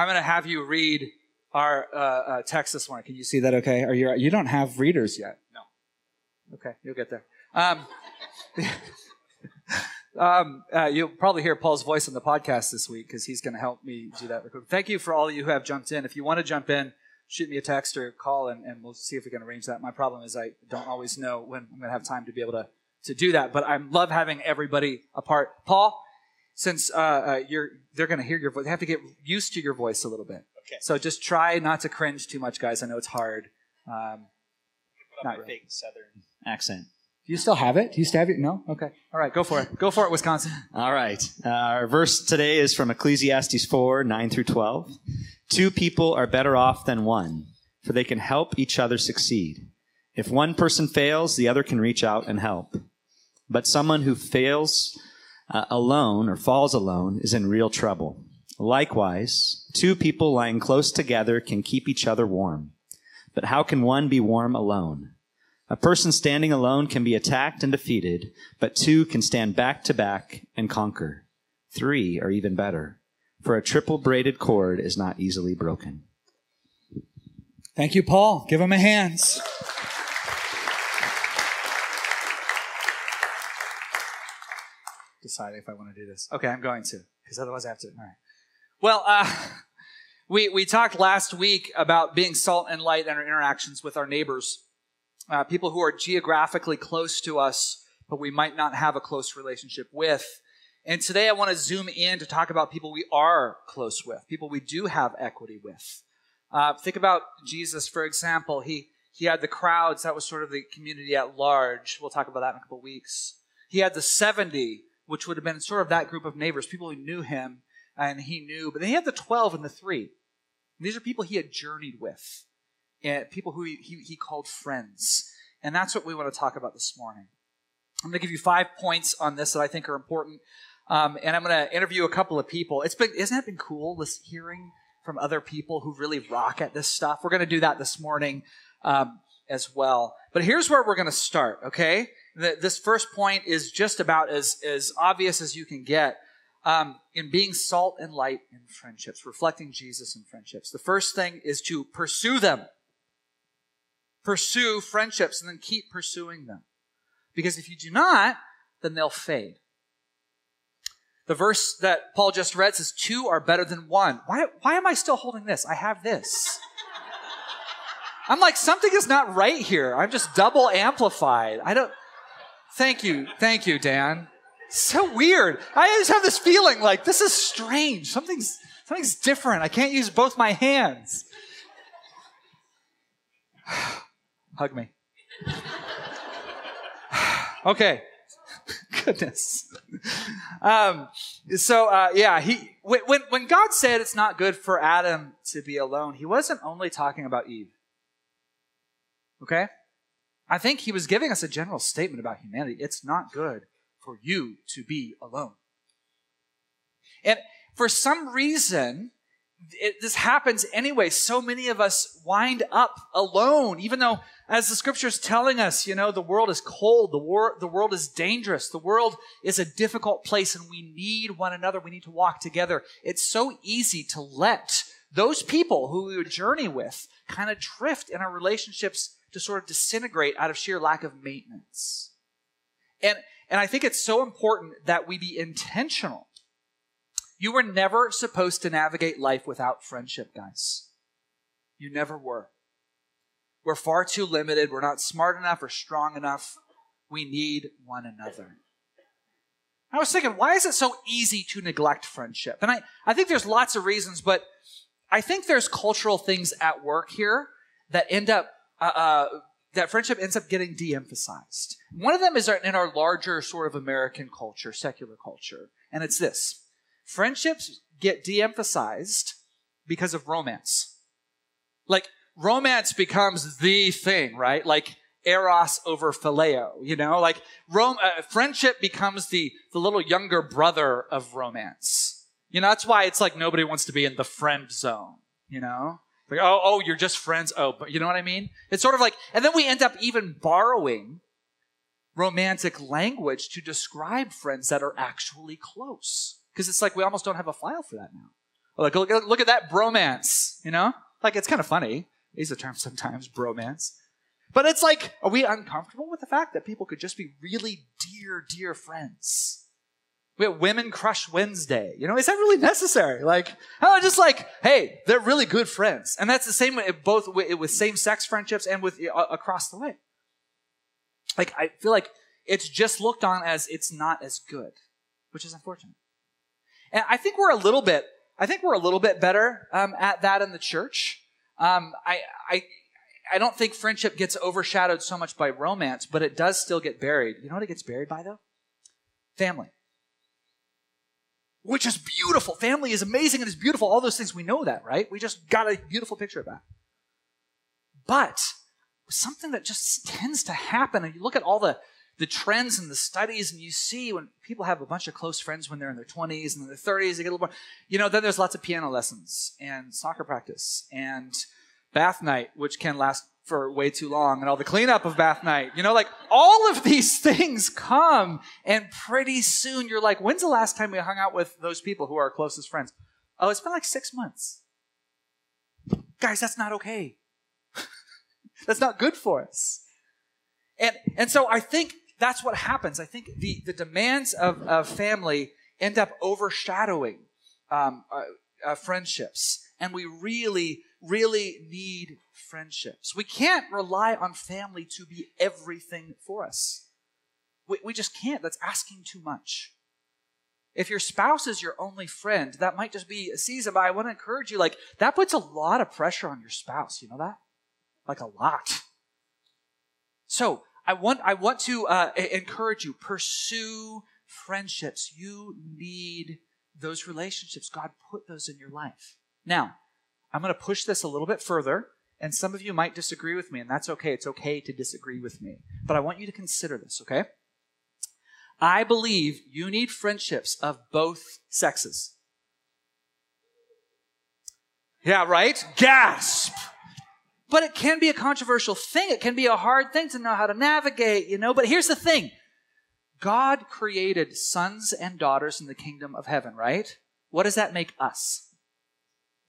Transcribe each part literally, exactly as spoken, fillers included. I'm going to have you read our uh, uh, text this morning. Can you see that okay? Are you, you don't have readers yet. No. Okay, you'll get there. Um, um, uh, you'll probably hear Paul's voice on the podcast this week because he's going to help me do that. Thank you for all of you who have jumped in. If you want to jump in, shoot me a text or call, and, and we'll see if we can arrange that. My problem is I don't always know when I'm going to have time to be able to, to do that, but I love having everybody a part. Paul, since uh, uh, you're, they're going to hear your voice, they have to get used to your voice a little bit. Okay. So just try not to cringe too much, guys. I know it's hard. Um, I'm going to put on my really. fake Southern accent. Do you still have it? Do you still have it? No? Okay. All right. Go for it. Go for it, Wisconsin. All right. Uh, our verse today is from Ecclesiastes four, nine through twelve. Two people are better off than one, for they can help each other succeed. If one person fails, the other can reach out and help. But someone who fails uh, alone or falls alone is in real trouble. Likewise, two people lying close together can keep each other warm. But how can one be warm alone? A person standing alone can be attacked and defeated, but two can stand back to back and conquer. Three are even better, for a triple braided cord is not easily broken. Thank you, Paul. Give him a hand. Decide if I want to do this. Okay, I'm going to, because otherwise I have to. All right. Well, uh, we we talked last week about being salt and light in our interactions with our neighbors, uh, people who are geographically close to us, but we might not have a close relationship with. And today I want to zoom in to talk about people we are close with, people we do have equity with. Uh, think about Jesus, for example. He he had the crowds. That was sort of the community at large. We'll talk about that in a couple of weeks. He had the seventy, which would have been sort of that group of neighbors, people who knew him and he knew. But then he had the twelve and the three. And these are people he had journeyed with, and people who he, he, he called friends. And that's what we want to talk about this morning. I'm going to give you five points on this that I think are important. Um, and I'm going to interview a couple of people. It's been, isn't it been cool, this hearing from other people who really rock at this stuff? We're going to do that this morning um, as well. But here's where we're going to start, okay? This first point is just about as, as obvious as you can get um, in being salt and light in friendships, reflecting Jesus in friendships. The first thing is to pursue them. Pursue friendships and then keep pursuing them. Because if you do not, then they'll fade. The verse that Paul just read says, two are better than one. Why, why am I still holding this? I have this. I'm like, something is not right here. I'm just double amplified. I don't... Thank you. Thank you, Dan. So weird. I always have this feeling like this is strange. Something's something's different. I can't use both my hands. Hug me. Okay. Goodness. Um, so, uh, yeah, he when, when God said it's not good for Adam to be alone, he wasn't only talking about Eve. Okay? I think he was giving us a general statement about humanity. It's not good for you to be alone. And for some reason, it, this happens anyway. So many of us wind up alone, even though, as the scripture is telling us, you know, the world is cold, the, war, the world is dangerous, the world is a difficult place, and we need one another. We need to walk together. It's so easy to let those people who we would journey with kind of drift in our relationships to sort of disintegrate out of sheer lack of maintenance. And, and I think it's so important that we be intentional. You were never supposed to navigate life without friendship, guys. You never were. We're far too limited. We're not smart enough or strong enough. We need one another. I was thinking, why is it so easy to neglect friendship? And I, I think there's lots of reasons, but I think there's cultural things at work here that end up Uh, uh, that friendship ends up getting de-emphasized. One of them is in our larger sort of American culture, secular culture, and it's this. Friendships get de-emphasized because of romance. Like, romance becomes the thing, right? Like, eros over phileo, you know? Like, rom- uh, friendship becomes the, the little younger brother of romance. You know, that's why it's like nobody wants to be in the friend zone, you know? Like, oh, oh, you're just friends. Oh, but you know what I mean? It's sort of like, and then we end up even borrowing romantic language to describe friends that are actually close. Because it's like we almost don't have a file for that now. Like, look, look at that bromance, you know? Like, it's kind of funny. I use the term sometimes, bromance. But it's like, are we uncomfortable with the fact that people could just be really dear, dear friends? We have Women Crush Wednesday. You know, is that really necessary? Like, oh, just like, hey, they're really good friends. And that's the same way, both with same-sex friendships and with uh, across the way. Like, I feel like it's just looked on as it's not as good, which is unfortunate. And I think we're a little bit, I think we're a little bit better um, at that in the church. Um, I, I, I don't think friendship gets overshadowed so much by romance, but it does still get buried. You know what it gets buried by, though? Family. Which is beautiful. Family is amazing and it's beautiful. All those things, we know that, right? We just got a beautiful picture of that. But something that just tends to happen, and you look at all the, the trends and the studies, and you see when people have a bunch of close friends when they're in their twenties and in their thirties, they get a little more, you know, then there's lots of piano lessons and soccer practice and bath night, which can last for way too long, and all the cleanup of bath night. You know, like all of these things come, and pretty soon you're like, when's the last time we hung out with those people who are our closest friends? Oh, it's been like six months. Guys, that's not okay. That's not good for us. And and so I think that's what happens. I think the, the demands of, of family end up overshadowing um, uh, uh, friendships. And we really, really need friendships. We can't rely on family to be everything for us. We, we just can't. That's asking too much. If your spouse is your only friend, that might just be a season, but I want to encourage you, like, that puts a lot of pressure on your spouse. You know that? Like a lot. So I want I want to uh, encourage you, pursue friendships. You need those relationships. God put those in your life. Now, I'm going to push this a little bit further, and some of you might disagree with me, and that's okay. It's okay to disagree with me. But I want you to consider this, okay? I believe you need friendships of both sexes. Yeah, right? Gasp! But it can be a controversial thing. It can be a hard thing to know how to navigate, you know. But here's the thing. God created sons and daughters in the kingdom of heaven, right? What does that make us?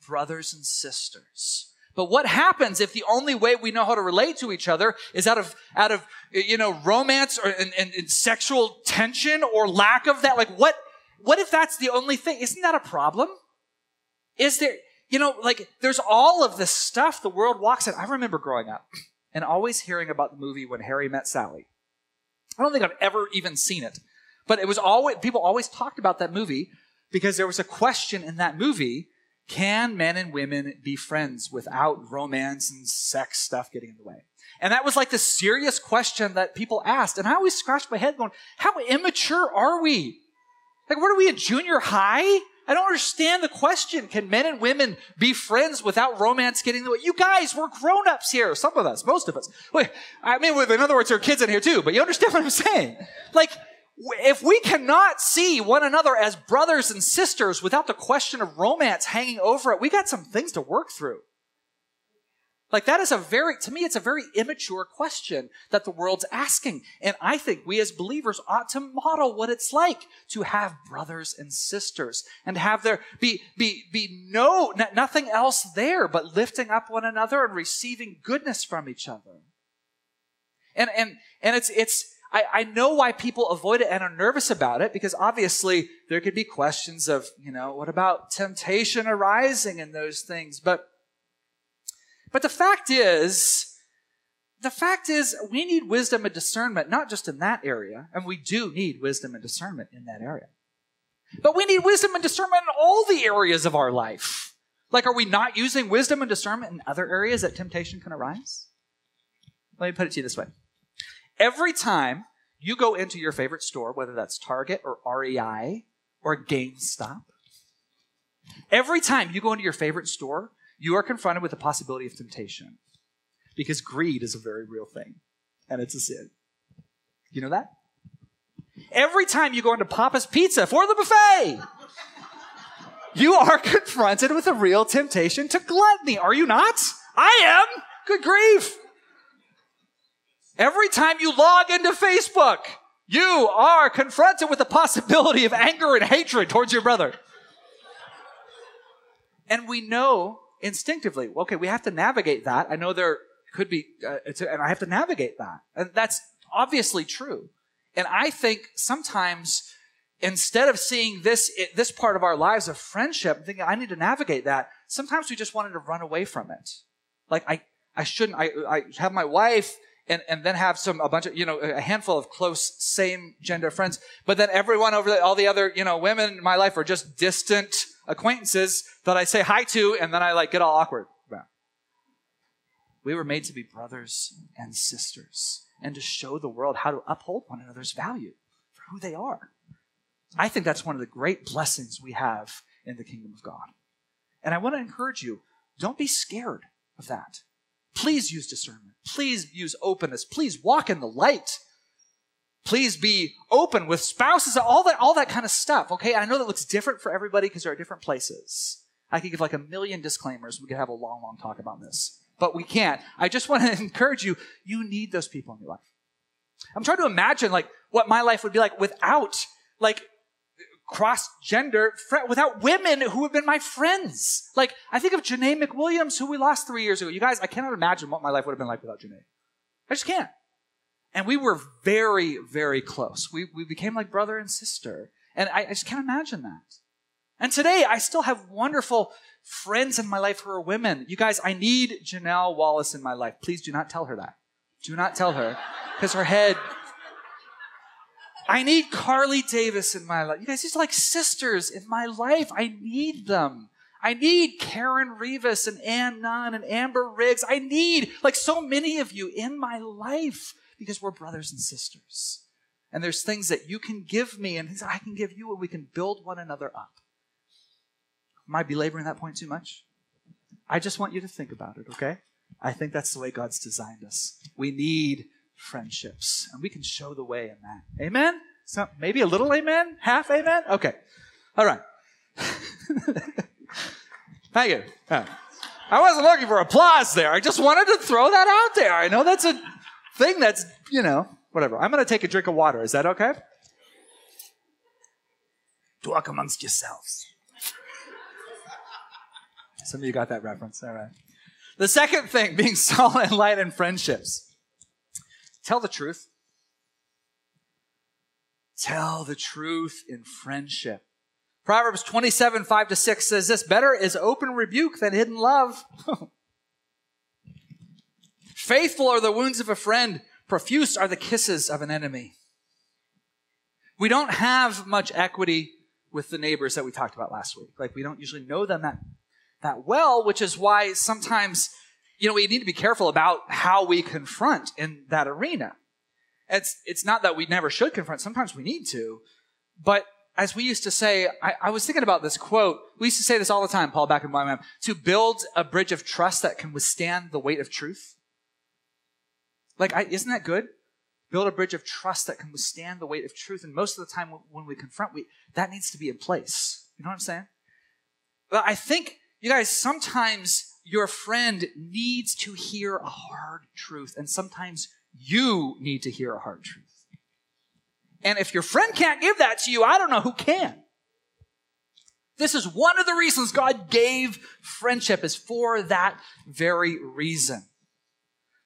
Brothers and sisters. But what happens if the only way we know how to relate to each other is out of, out of you know, romance or and, and, and sexual tension or lack of that? Like, what, what if that's the only thing? Isn't that a problem? Is there... You know, like, there's all of this stuff the world walks in. I remember growing up and always hearing about the movie When Harry Met Sally. I don't think I've ever even seen it. But it was always, people always talked about that movie because there was a question in that movie, can men and women be friends without romance and sex stuff getting in the way? And that was like the serious question that people asked. And I always scratched my head going, how immature are we? Like, what are we, in junior high? I don't understand the question. Can men and women be friends without romance getting in the way? You guys, we're grown-ups here. Some of us, most of us. Wait, I mean, in other words, there are kids in here too, but you understand what I'm saying. Like, if we cannot see one another as brothers and sisters without the question of romance hanging over it, we got some things to work through. Like, that is a very, to me, it's a very immature question that the world's asking. And I think we as believers ought to model what it's like to have brothers and sisters and have there be be be no, n- nothing else there but lifting up one another and receiving goodness from each other. And and and it's it's I, I know why people avoid it and are nervous about it, because obviously there could be questions of, you know, what about temptation arising and those things? But But the fact is, the fact is we need wisdom and discernment, not just in that area, and we do need wisdom and discernment in that area. But we need wisdom and discernment in all the areas of our life. Like, are we not using wisdom and discernment in other areas that temptation can arise? Let me put it to you this way. Every time you go into your favorite store, whether that's Target or R E I or GameStop, every time you go into your favorite store, you are confronted with the possibility of temptation, because greed is a very real thing, and it's a sin. You know that? Every time you go into Papa's Pizza for the buffet, you are confronted with a real temptation to gluttony. Are you not? I am. Good grief. Every time you log into Facebook, you are confronted with the possibility of anger and hatred towards your brother. And we know instinctively, okay, we have to navigate that. I know there could be, uh, it's a, and I have to navigate that. And that's obviously true. And I think sometimes instead of seeing this, it, this part of our lives of friendship, thinking I need to navigate that, sometimes we just wanted to run away from it. Like I, I shouldn't, I, I have my wife and, and then have some, a bunch of, you know, a handful of close same gender friends. But then everyone over the, all the other, you know, women in my life are just distant acquaintances that I say hi to. And then I like get all awkward. We were made to be brothers and sisters and to show the world how to uphold one another's value for who they are. I think that's one of the great blessings we have in the kingdom of God. And I want to encourage you, don't be scared of that. Please use discernment. Please use openness. Please walk in the light. Please be open with spouses, all that, all that kind of stuff, okay? I know that looks different for everybody because there are different places. I could give like a million disclaimers. We could have a long, long talk about this. But we can't. I just want to encourage you, you need those people in your life. I'm trying to imagine like what my life would be like without like cross-gender, fr- without women who have been my friends. Like I think of Janae McWilliams, who we lost three years ago. You guys, I cannot imagine what my life would have been like without Janae. I just can't. And we were very, very close. We, we became like brother and sister. And I, I just can't imagine that. And today, I still have wonderful friends in my life who are women. You guys, I need Janelle Wallace in my life. Please do not tell her that. Do not tell her, because her head... I need Carly Davis in my life. You guys, these are like sisters in my life. I need them. I need Karen Revis and Ann Nunn and Amber Riggs. I need, like, so many of you in my life, because we're brothers and sisters. And there's things that you can give me and things that I can give you, and we can build one another up. Am I belaboring that point too much? I just want you to think about it, okay? I think that's the way God's designed us. We need friendships, and we can show the way in that. Amen? So maybe a little amen? Half amen? Okay. All right. Thank you. Right. I wasn't looking for applause there. I just wanted to throw that out there. I know that's a thing that's, you know, whatever. I'm going to take a drink of water. Is that okay? Talk amongst yourselves. Some of you got that reference. All right. The second thing, being salt and light in friendships. Tell the truth. Tell the truth in friendship. Proverbs twenty-seven, five to six says this, better is open rebuke than hidden love. Faithful are the wounds of a friend. Profuse are the kisses of an enemy. We don't have much equity with the neighbors that we talked about last week. Like, we don't usually know them that that well, which is why sometimes, you know, we need to be careful about how we confront in that arena. It's it's not that we never should confront. Sometimes we need to. But as we used to say, I, I was thinking about this quote. We used to say this all the time, Paul, back in my mind, to build a bridge of trust that can withstand the weight of truth. Like, I, isn't that good? Build a bridge of trust that can withstand the weight of truth. And most of the time when we confront, we that needs to be in place. You know what I'm saying? But I think... You guys, sometimes your friend needs to hear a hard truth, and sometimes you need to hear a hard truth. And if your friend can't give that to you, I don't know who can. This is one of the reasons God gave friendship, is for that very reason.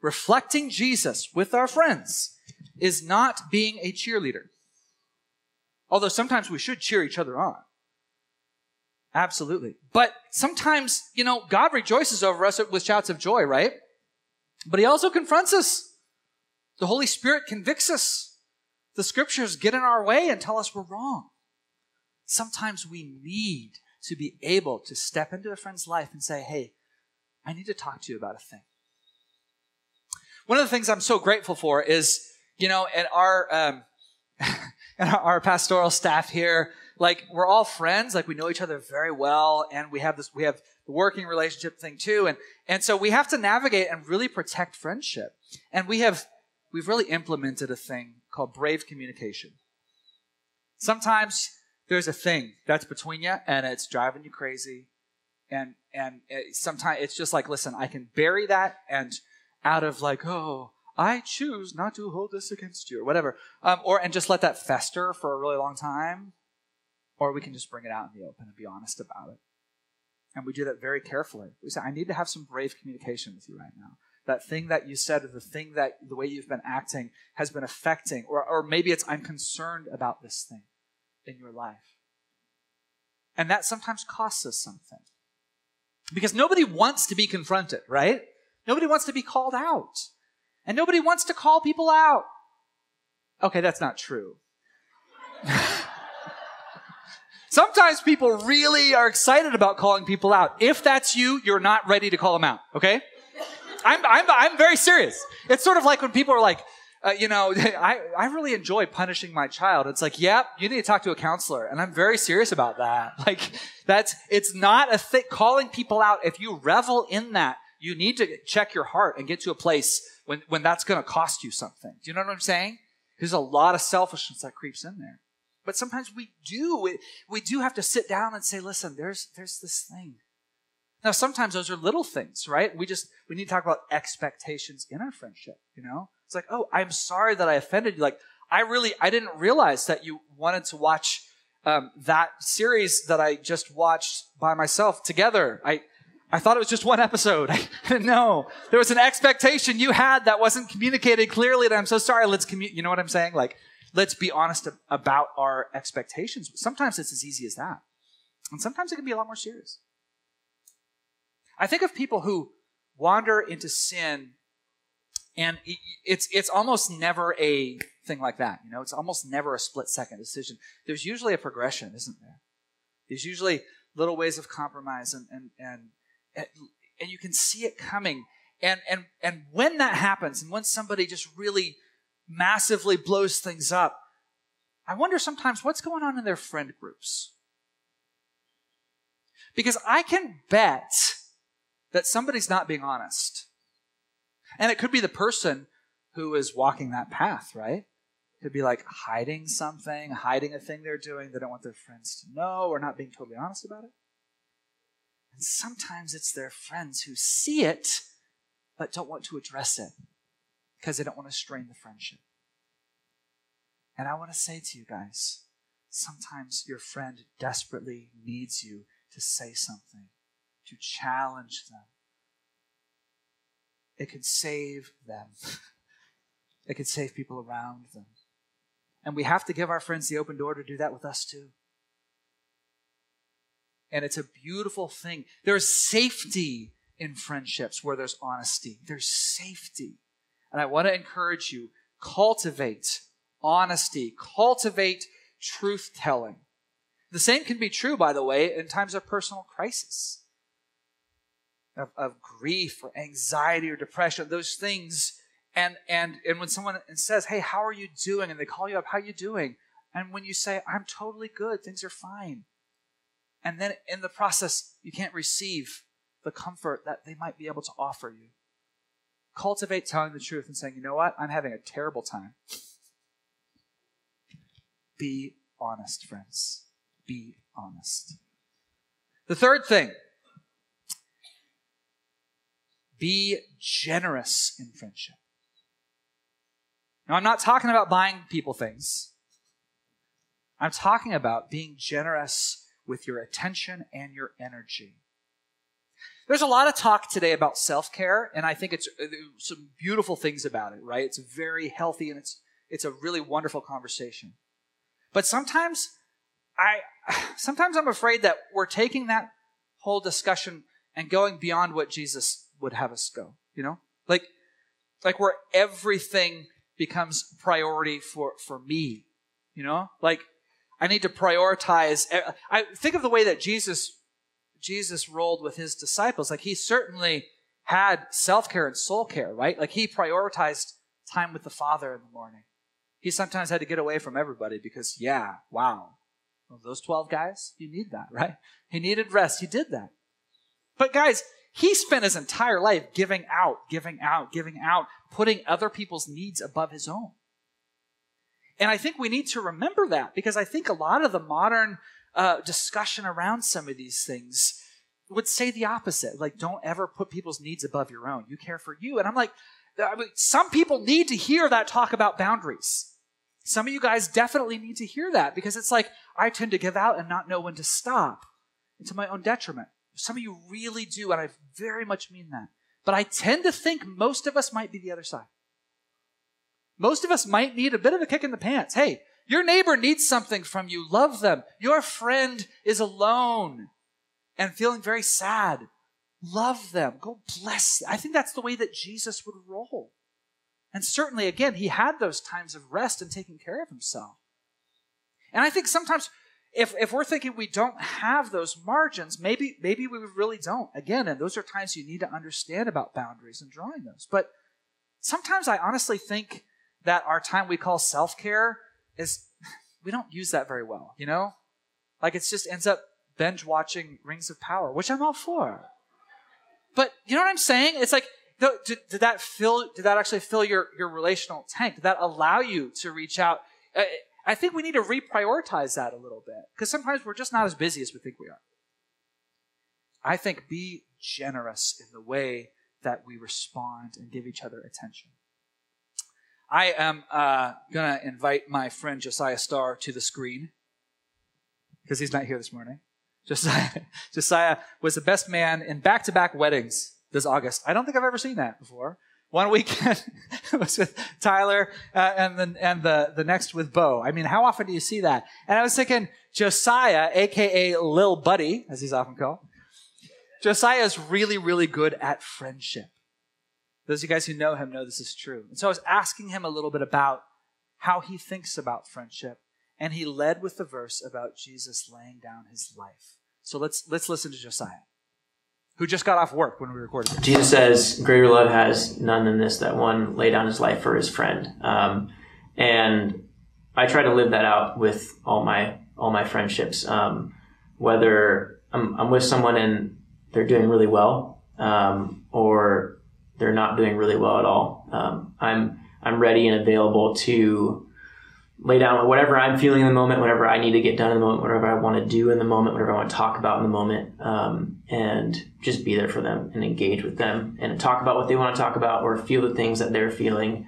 Reflecting Jesus with our friends is not being a cheerleader. Although sometimes we should cheer each other on. Absolutely. But sometimes, you know, God rejoices over us with shouts of joy, right? But he also confronts us. The Holy Spirit convicts us. The scriptures get in our way and tell us we're wrong. Sometimes we need to be able to step into a friend's life and say, hey, I need to talk to you about a thing. One of the things I'm so grateful for is, you know, and our, um, and our pastoral staff here, like, we're all friends, like, we know each other very well, and we have this, we have the working relationship thing too, and, and so we have to navigate and really protect friendship. And we have, we've really implemented a thing called brave communication. Sometimes there's a thing that's between you, and it's driving you crazy, and, and it, sometimes it's just like, listen, I can bury that, and out of like, oh, I choose not to hold this against you, or whatever, um, or, and just let that fester for a really long time. Or we can just bring it out in the open and be honest about it. And we do that very carefully. We say, I need to have some brave communication with you right now. That thing that you said, or the thing that the way you've been acting has been affecting, or, or maybe it's I'm concerned about this thing in your life. And that sometimes costs us something. Because nobody wants to be confronted, right? Nobody wants to be called out. And nobody wants to call people out. Okay, that's not true. Sometimes people really are excited about calling people out. If that's you, you're not ready to call them out, okay? I'm I'm I'm very serious. It's sort of like when people are like, uh, you know, I, I really enjoy punishing my child. It's like, yep, you need to talk to a counselor. And I'm very serious about that. Like, that's, it's not a thing. Calling people out, if you revel in that, you need to check your heart and get to a place when, when that's going to cost you something. Do you know what I'm saying? There's a lot of selfishness that creeps in there. But sometimes we do, we, we do have to sit down and say, listen, there's, there's this thing. Now, sometimes those are little things, right? We just, we need to talk about expectations in our friendship, you know? It's like, oh, I'm sorry that I offended you. Like, I really, I didn't realize that you wanted to watch um, that series that I just watched by myself together. I, I thought it was just one episode. I didn't know. There was an expectation you had that wasn't communicated clearly, and I'm so sorry. Let's commu-, you know what I'm saying? Like, let's be honest about our expectations. Sometimes it's as easy as that. And sometimes it can be a lot more serious. I think of people who wander into sin, and it's it's almost never a thing like that. You know, it's almost never a split-second decision. There's usually a progression, isn't there? There's usually little ways of compromise, and and and, and you can see it coming. And, and, and when that happens, and when somebody just really massively blows things up, I wonder sometimes what's going on in their friend groups. Because I can bet that somebody's not being honest. And it could be the person who is walking that path, right? It could be like hiding something, hiding a thing they're doing they don't want their friends to know, or not being totally honest about it. And sometimes it's their friends who see it but don't want to address it, because they don't want to strain the friendship. And I want to say to you guys, sometimes your friend desperately needs you to say something, to challenge them. It could save them. It could save people around them. And we have to give our friends the open door to do that with us too. And it's a beautiful thing. There's safety in friendships where there's honesty. There's safety. And I want to encourage you, cultivate honesty, cultivate truth-telling. The same can be true, by the way, in times of personal crisis, of, of grief or anxiety or depression, those things. And, and, and when someone says, hey, how are you doing? And they call you up, how are you doing? And when you say, I'm totally good, things are fine. And then in the process, you can't receive the comfort that they might be able to offer you. Cultivate telling the truth and saying, you know what? I'm having a terrible time. Be honest, friends. Be honest. The third thing, be generous in friendship. Now, I'm not talking about buying people things. I'm talking about being generous with your attention and your energy. There's a lot of talk today about self-care, and I think it's some beautiful things about it, right? It's very healthy, and it's it's a really wonderful conversation. But sometimes, I sometimes I'm afraid that we're taking that whole discussion and going beyond what Jesus would have us go. You know, like like where everything becomes priority for for me. You know, like I need to prioritize. I think of the way that Jesus. Jesus rolled with his disciples. Like, he certainly had self-care and soul care, right? Like, he prioritized time with the Father in the morning. He sometimes had to get away from everybody because, yeah, wow. Well, those twelve guys, you need that, right? He needed rest. He did that. But guys, he spent his entire life giving out, giving out, giving out, putting other people's needs above his own. And I think we need to remember that, because I think a lot of the modern Uh, discussion around some of these things would say the opposite. Like, don't ever put people's needs above your own. You care for you. And I'm like, I mean, some people need to hear that talk about boundaries. Some of you guys definitely need to hear that, because it's like, I tend to give out and not know when to stop, to my own detriment. Some of you really do, and I very much mean that. But I tend to think most of us might be the other side. Most of us might need a bit of a kick in the pants. Hey, your neighbor needs something from you. Love them. Your friend is alone and feeling very sad. Love them. Go bless them. I think that's the way that Jesus would roll. And certainly, again, he had those times of rest and taking care of himself. And I think sometimes if, if we're thinking we don't have those margins, maybe, maybe we really don't. Again, and those are times you need to understand about boundaries and drawing those. But sometimes I honestly think that our time we call self-care is, we don't use that very well, you know? Like it just ends up binge watching Rings of Power, which I'm all for. But you know what I'm saying? It's like, Did, did that fill? Did that actually fill your, your relational tank? Did that allow you to reach out? I, I think we need to reprioritize that a little bit because sometimes we're just not as busy as we think we are. I think be generous in the way that we respond and give each other attention. I am uh, going to invite my friend Josiah Starr to the screen because he's not here this morning. Josiah, Josiah was the best man in back-to-back weddings this August. I don't think I've ever seen that before. One weekend was with Tyler uh, and then and the, the next with Beau. I mean, how often do you see that? And I was thinking Josiah, a k a. Lil Buddy, as he's often called, Josiah is really, really good at friendship. Those of you guys who know him know this is true. And so I was asking him a little bit about how he thinks about friendship, and he led with the verse about Jesus laying down his life. So let's let's listen to Josiah, who just got off work when we recorded it. Jesus says, greater love has none than this, that one lay down his life for his friend. Um, and I try to live that out with all my all my friendships. Um, whether I'm, I'm with someone and they're doing really well um, or they're not doing really well at all, um, I'm I'm ready and available to lay down whatever I'm feeling in the moment, whatever I need to get done in the moment, whatever I want to do in the moment, whatever I want to talk about in the moment, um, and just be there for them and engage with them and talk about what they want to talk about or feel the things that they're feeling.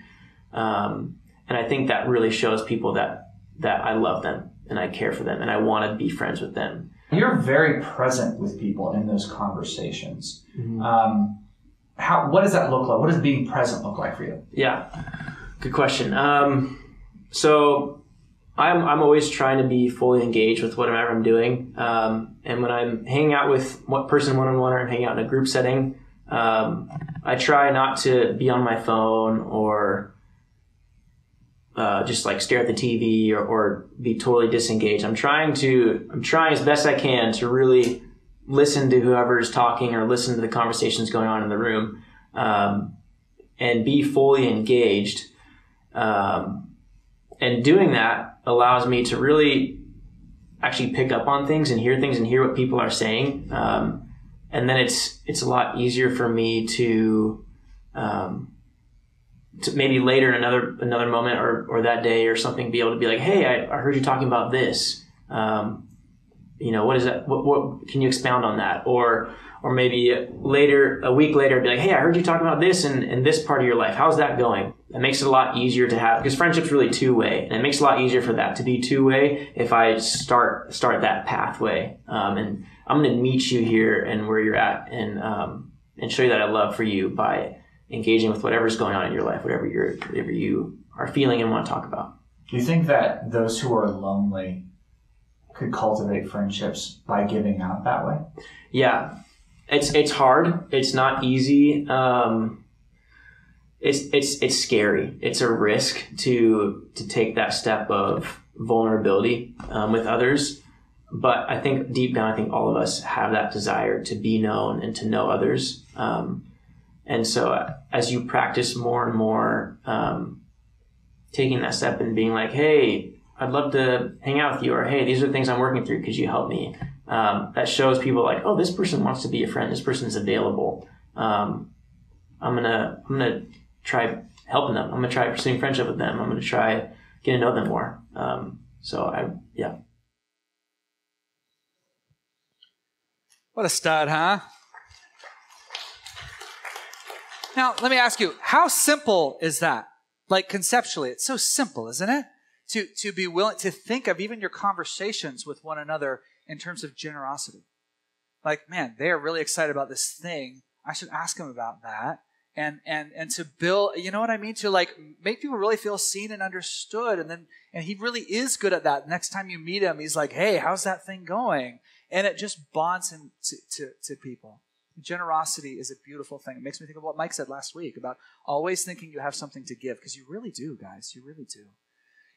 Um, and I think that really shows people that, that I love them and I care for them and I want to be friends with them. You're very present with people in those conversations. Mm-hmm. Um, how, what does that look like? What does being present look like for you? Yeah, good question. Um, So I'm I'm always trying to be fully engaged with whatever I'm doing. Um, and when I'm hanging out with one person one-on-one or I'm hanging out in a group setting, um, I try not to be on my phone or uh, just like stare at the T V or, or be totally disengaged. I'm trying to I'm trying as best I can to really listen to whoever's talking or listen to the conversations going on in the room um, and be fully engaged. Um And doing that allows me to really actually pick up on things and hear things and hear what people are saying. Um, and then it's it's a lot easier for me to, um, to maybe later in another another moment or, or that day or something be able to be like, hey, I, I heard you talking about this. Um, you know, what is that? What, what can you expound on that? Or or maybe later, a week later, be like, hey, I heard you talking about this in, in this part of your life. How's that going? It makes it a lot easier to have, because friendship's really two-way, and it makes it a lot easier for that to be two-way if I start start that pathway. Um, and I'm going to meet you here and where you're at and um, and show you that I love for you by engaging with whatever's going on in your life, whatever you're whatever you are feeling and want to talk about. Do you think that those who are lonely could cultivate friendships by giving out that way? Yeah. It's it's hard. It's not easy. Um, It's it's it's scary. It's a risk to to take that step of vulnerability um, with others. But I think deep down, I think all of us have that desire to be known and to know others. Um, and so as you practice more and more um, taking that step and being like, hey, I'd love to hang out with you, or hey, these are the things I'm working through. Could you help me? Um, that shows people like, oh, this person wants to be a friend. This person's available. Um, I'm gonna I'm gonna. try helping them. I'm going to try pursuing friendship with them. I'm going to try getting to know them more. Um, so I, yeah. What a stud, huh? Now, let me ask you, how simple is that? Like conceptually, it's so simple, isn't it? To, to be willing to think of even your conversations with one another in terms of generosity. like, man, they're really excited about this thing. I should ask them about that. And and and to build, you know what I mean? To like make people really feel seen and understood. And then and he really is good at that. Next time you meet him, he's like, hey, how's that thing going? And it just bonds him to, to, to people. Generosity is a beautiful thing. It makes me think of what Mike said last week about always thinking you have something to give, because you really do, guys. You really do.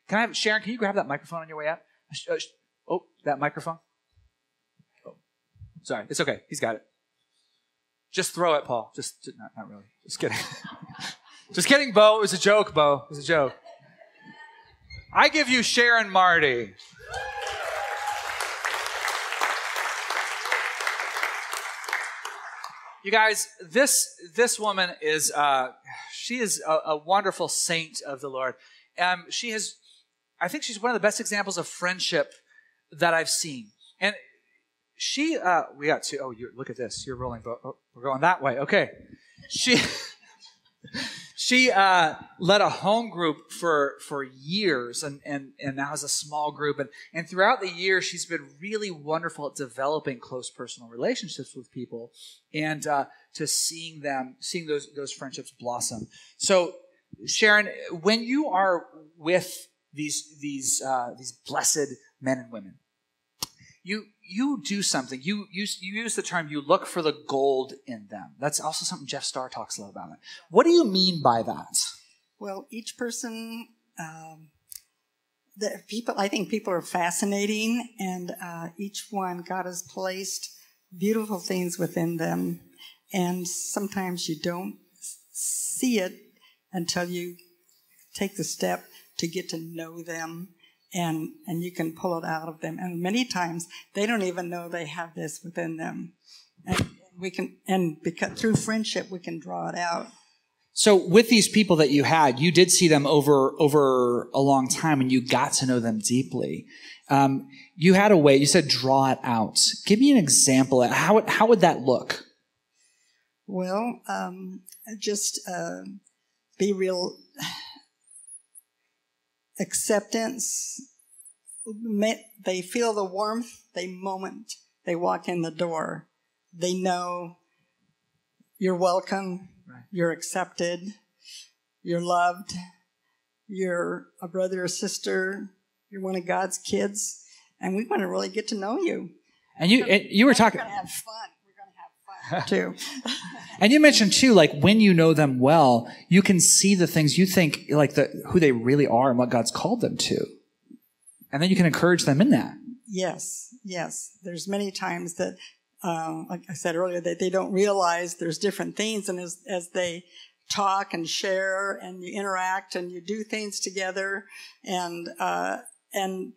Can I have, Sharon, can you grab that microphone on your way out? Oh, that microphone. Oh, sorry. It's okay. He's got it. Just throw it, Paul. Just, just not, not really. Just kidding. Just kidding, Beau. It was a joke, Beau. It was a joke. I give you Sharon Marty. You guys, this this woman is uh, she is a, a wonderful saint of the Lord. Um, she has, I think, she's one of the best examples of friendship that I've seen. And she, uh, we got to, oh, you, look at this. You're rolling, but oh, we're going that way. Okay. She, she uh, led a home group for for years and, and, and now has a small group. And, and throughout the year, she's been really wonderful at developing close personal relationships with people and uh, to seeing them, seeing those, those friendships blossom. So, Sharon, when you are with these, these, uh, these blessed men and women, you you do something. You, you you use the term, you look for the gold in them. That's also something Jeff Starr talks a lot about. What do you mean by that? Well, each person, um, the people. I think people are fascinating, and uh, each one, God has placed beautiful things within them. And sometimes you don't see it until you take the step to get to know them. And and you can pull it out of them. And many times they don't even know they have this within them. And we can, and because through friendship we can draw it out. So with these people that you had, you did see them over over a long time, and you got to know them deeply. Um, you had a way. You said draw it out. Give me an example. How how would that look? Well, um, just uh, be real. Acceptance, they feel the warmth the moment they walk in the door. They know you're welcome, right. You're accepted, you're loved, you're a brother or sister, you're one of God's kids, and we want to really get to know you. And you, and you were talking... We're going to have fun. We're going to have fun, too. And you mentioned, too, like when you know them well, you can see the things you think, like the, who they really are and what God's called them to. And then you can encourage them in that. Yes, yes. There's many times that, uh, like I said earlier, that they don't realize there's different things. And as, as they talk and share and you interact and you do things together and uh, and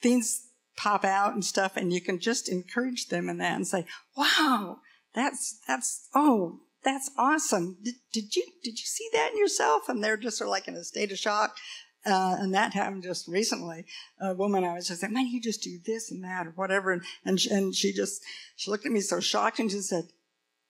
things pop out and stuff, and you can just encourage them in that and say, wow, That's, that's, oh, that's awesome. Did, did you, did you see that in yourself? And they're just sort of like in a state of shock. Uh, and that happened just recently. A woman, I was just like, man, you just do this and that or whatever. And, and, she, and she just, she looked at me so shocked and she said,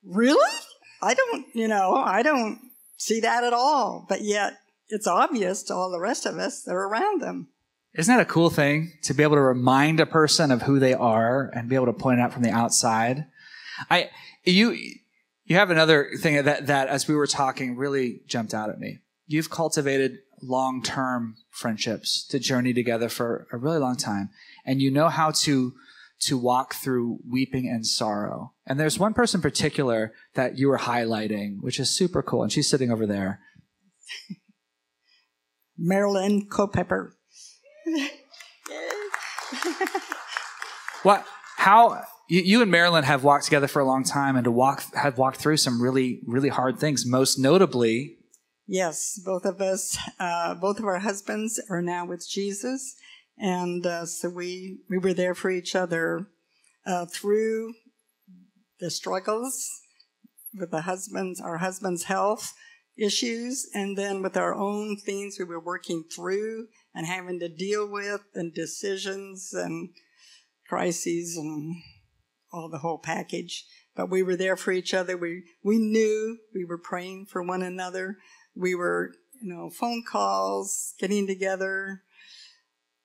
really? I don't, you know, I don't see that at all. But yet it's obvious to all the rest of us that are around them. Isn't that a cool thing to be able to remind a person of who they are and be able to point it out from the outside? I, You you have another thing that, that, as we were talking, really jumped out at me. You've cultivated long-term friendships to journey together for a really long time, and you know how to to walk through weeping and sorrow. And there's one person in particular that you were highlighting, which is super cool, and she's sitting over there. Marilyn Culpepper. What? How... You and Marilyn have walked together for a long time, and to walk have walked through some really, really hard things. Most notably, yes, both of us, uh, both of our husbands are now with Jesus, and uh, so we we were there for each other uh, through the struggles with the husbands, our husband's health issues, and then with our own things we were working through and having to deal with, and decisions and crises and. All the whole package, but we were there for each other. We we knew we were praying for one another. We were, you know, phone calls, getting together.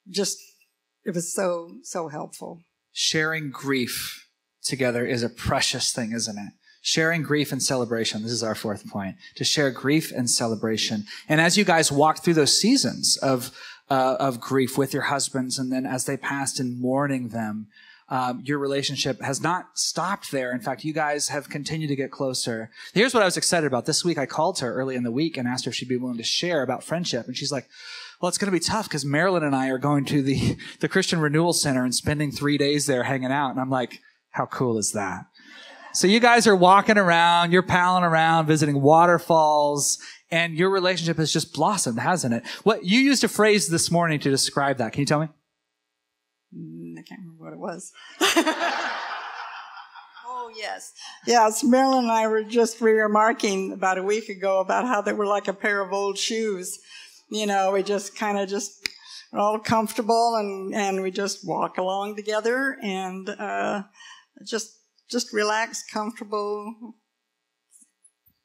Just it was so so helpful. Sharing grief together is a precious thing, isn't it? Sharing grief and celebration. This is our fourth point, to share grief and celebration. And as you guys walk through those seasons of, uh, of grief with your husbands, and then as they passed in mourning them, um, your relationship has not stopped there. In fact, you guys have continued to get closer. Here's what I was excited about. This week I called her early in the week and asked her if she'd be willing to share about friendship. And she's like, well, it's going to be tough because Marilyn and I are going to the, the Christian Renewal Center and spending three days there hanging out. And I'm like, how cool is that? So you guys are walking around, you're palling around, visiting waterfalls, and your relationship has just blossomed, hasn't it? What you used a phrase this morning to describe that. Can you tell me? I can't remember what it was. Oh, yes. Yes, Marilyn and I were just remarking about a week ago about how they were like a pair of old shoes. You know, we just kind of just are all comfortable, and, and we just walk along together and uh, just... Just relaxed, comfortable.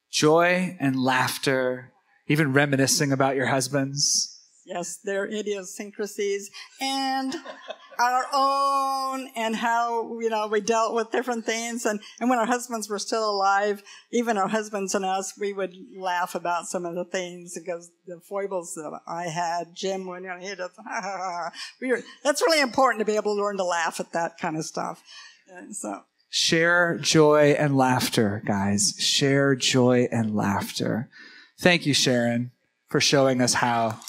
Joy and laughter, even reminiscing about your husbands. Yes, their idiosyncrasies and our own, and how, you know, we dealt with different things. And, and when our husbands were still alive, even our husbands and us, we would laugh about some of the things, because the foibles that I had, Jim, when you know, he just, ha, ha, ha. We were, that's really important to be able to learn to laugh at that kind of stuff. And so... Share joy and laughter, guys. Share joy and laughter. Thank you, Sharon, for showing us how.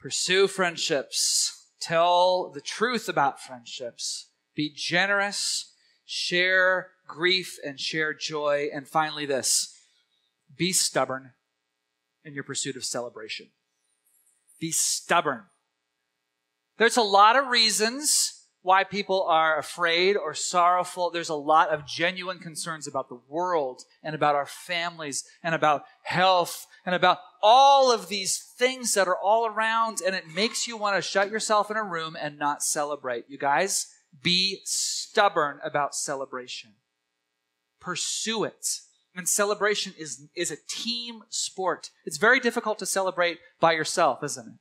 Pursue friendships. Tell the truth about friendships. Be generous. Share grief and share joy. And finally, this. Be stubborn in your pursuit of celebration. Be stubborn. There's a lot of reasons why people are afraid or sorrowful. There's a lot of genuine concerns about the world and about our families and about health and about all of these things that are all around, and it makes you want to shut yourself in a room and not celebrate. You guys, be stubborn about celebration. Pursue it. And celebration is is a team sport. It's very difficult to celebrate by yourself, isn't it?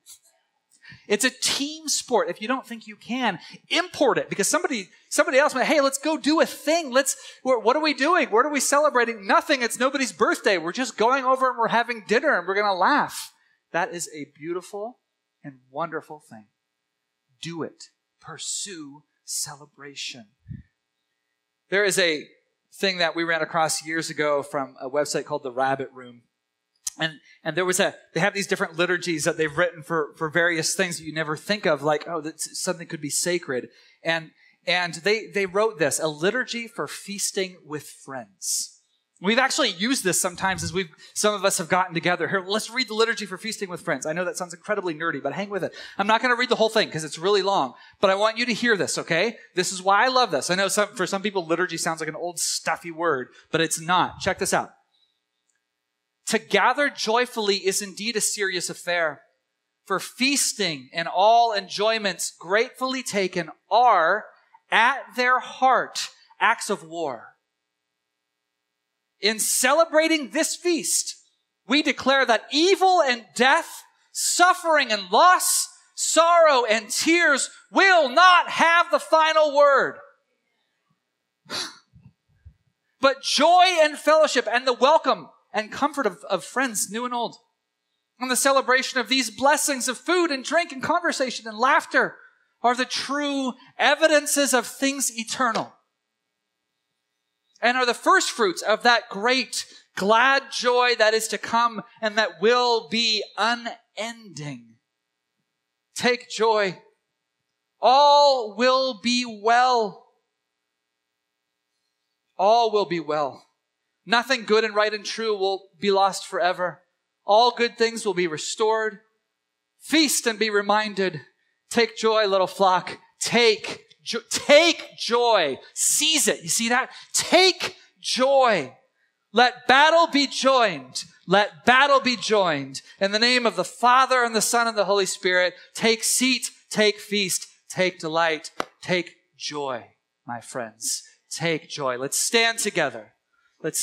It's a team sport. If you don't think you can, import it, because somebody somebody else went, hey, let's go do a thing. Let's. What are we doing? What are we celebrating? Nothing. It's nobody's birthday. We're just going over and we're having dinner and we're going to laugh. That is a beautiful and wonderful thing. Do it. Pursue celebration. There is a thing that we ran across years ago from a website called the Rabbit Room, and and there was a they have these different liturgies that they've written for for various things that you never think of, like, oh, that something could be sacred, and and they they wrote this, a liturgy for feasting with friends. We've actually used this sometimes as we've some of us have gotten together. Here, let's read the liturgy for feasting with friends. I know that sounds incredibly nerdy, but hang with it. I'm not going to read the whole thing because it's really long, but I want you to hear this, okay? This is why I love this. I know some, for some people, liturgy sounds like an old stuffy word, but it's not. Check this out. To gather joyfully is indeed a serious affair, for feasting and all enjoyments gratefully taken are, at their heart, acts of war. In celebrating this feast, we declare that evil and death, suffering and loss, sorrow and tears will not have the final word. But joy and fellowship and the welcome and comfort of, of friends new and old, and the celebration of these blessings of food and drink and conversation and laughter are the true evidences of things eternal, and are the first fruits of that great, glad joy that is to come and that will be unending. Take joy. All will be well. All will be well. Nothing good and right and true will be lost forever. All good things will be restored. Feast and be reminded. Take joy, little flock. Take Jo- take joy. Seize it. You see that? Take joy. Let battle be joined. Let battle be joined. In the name of the Father and the Son and the Holy Spirit, take seat, take feast, take delight, take joy, my friends. Take joy. Let's stand together.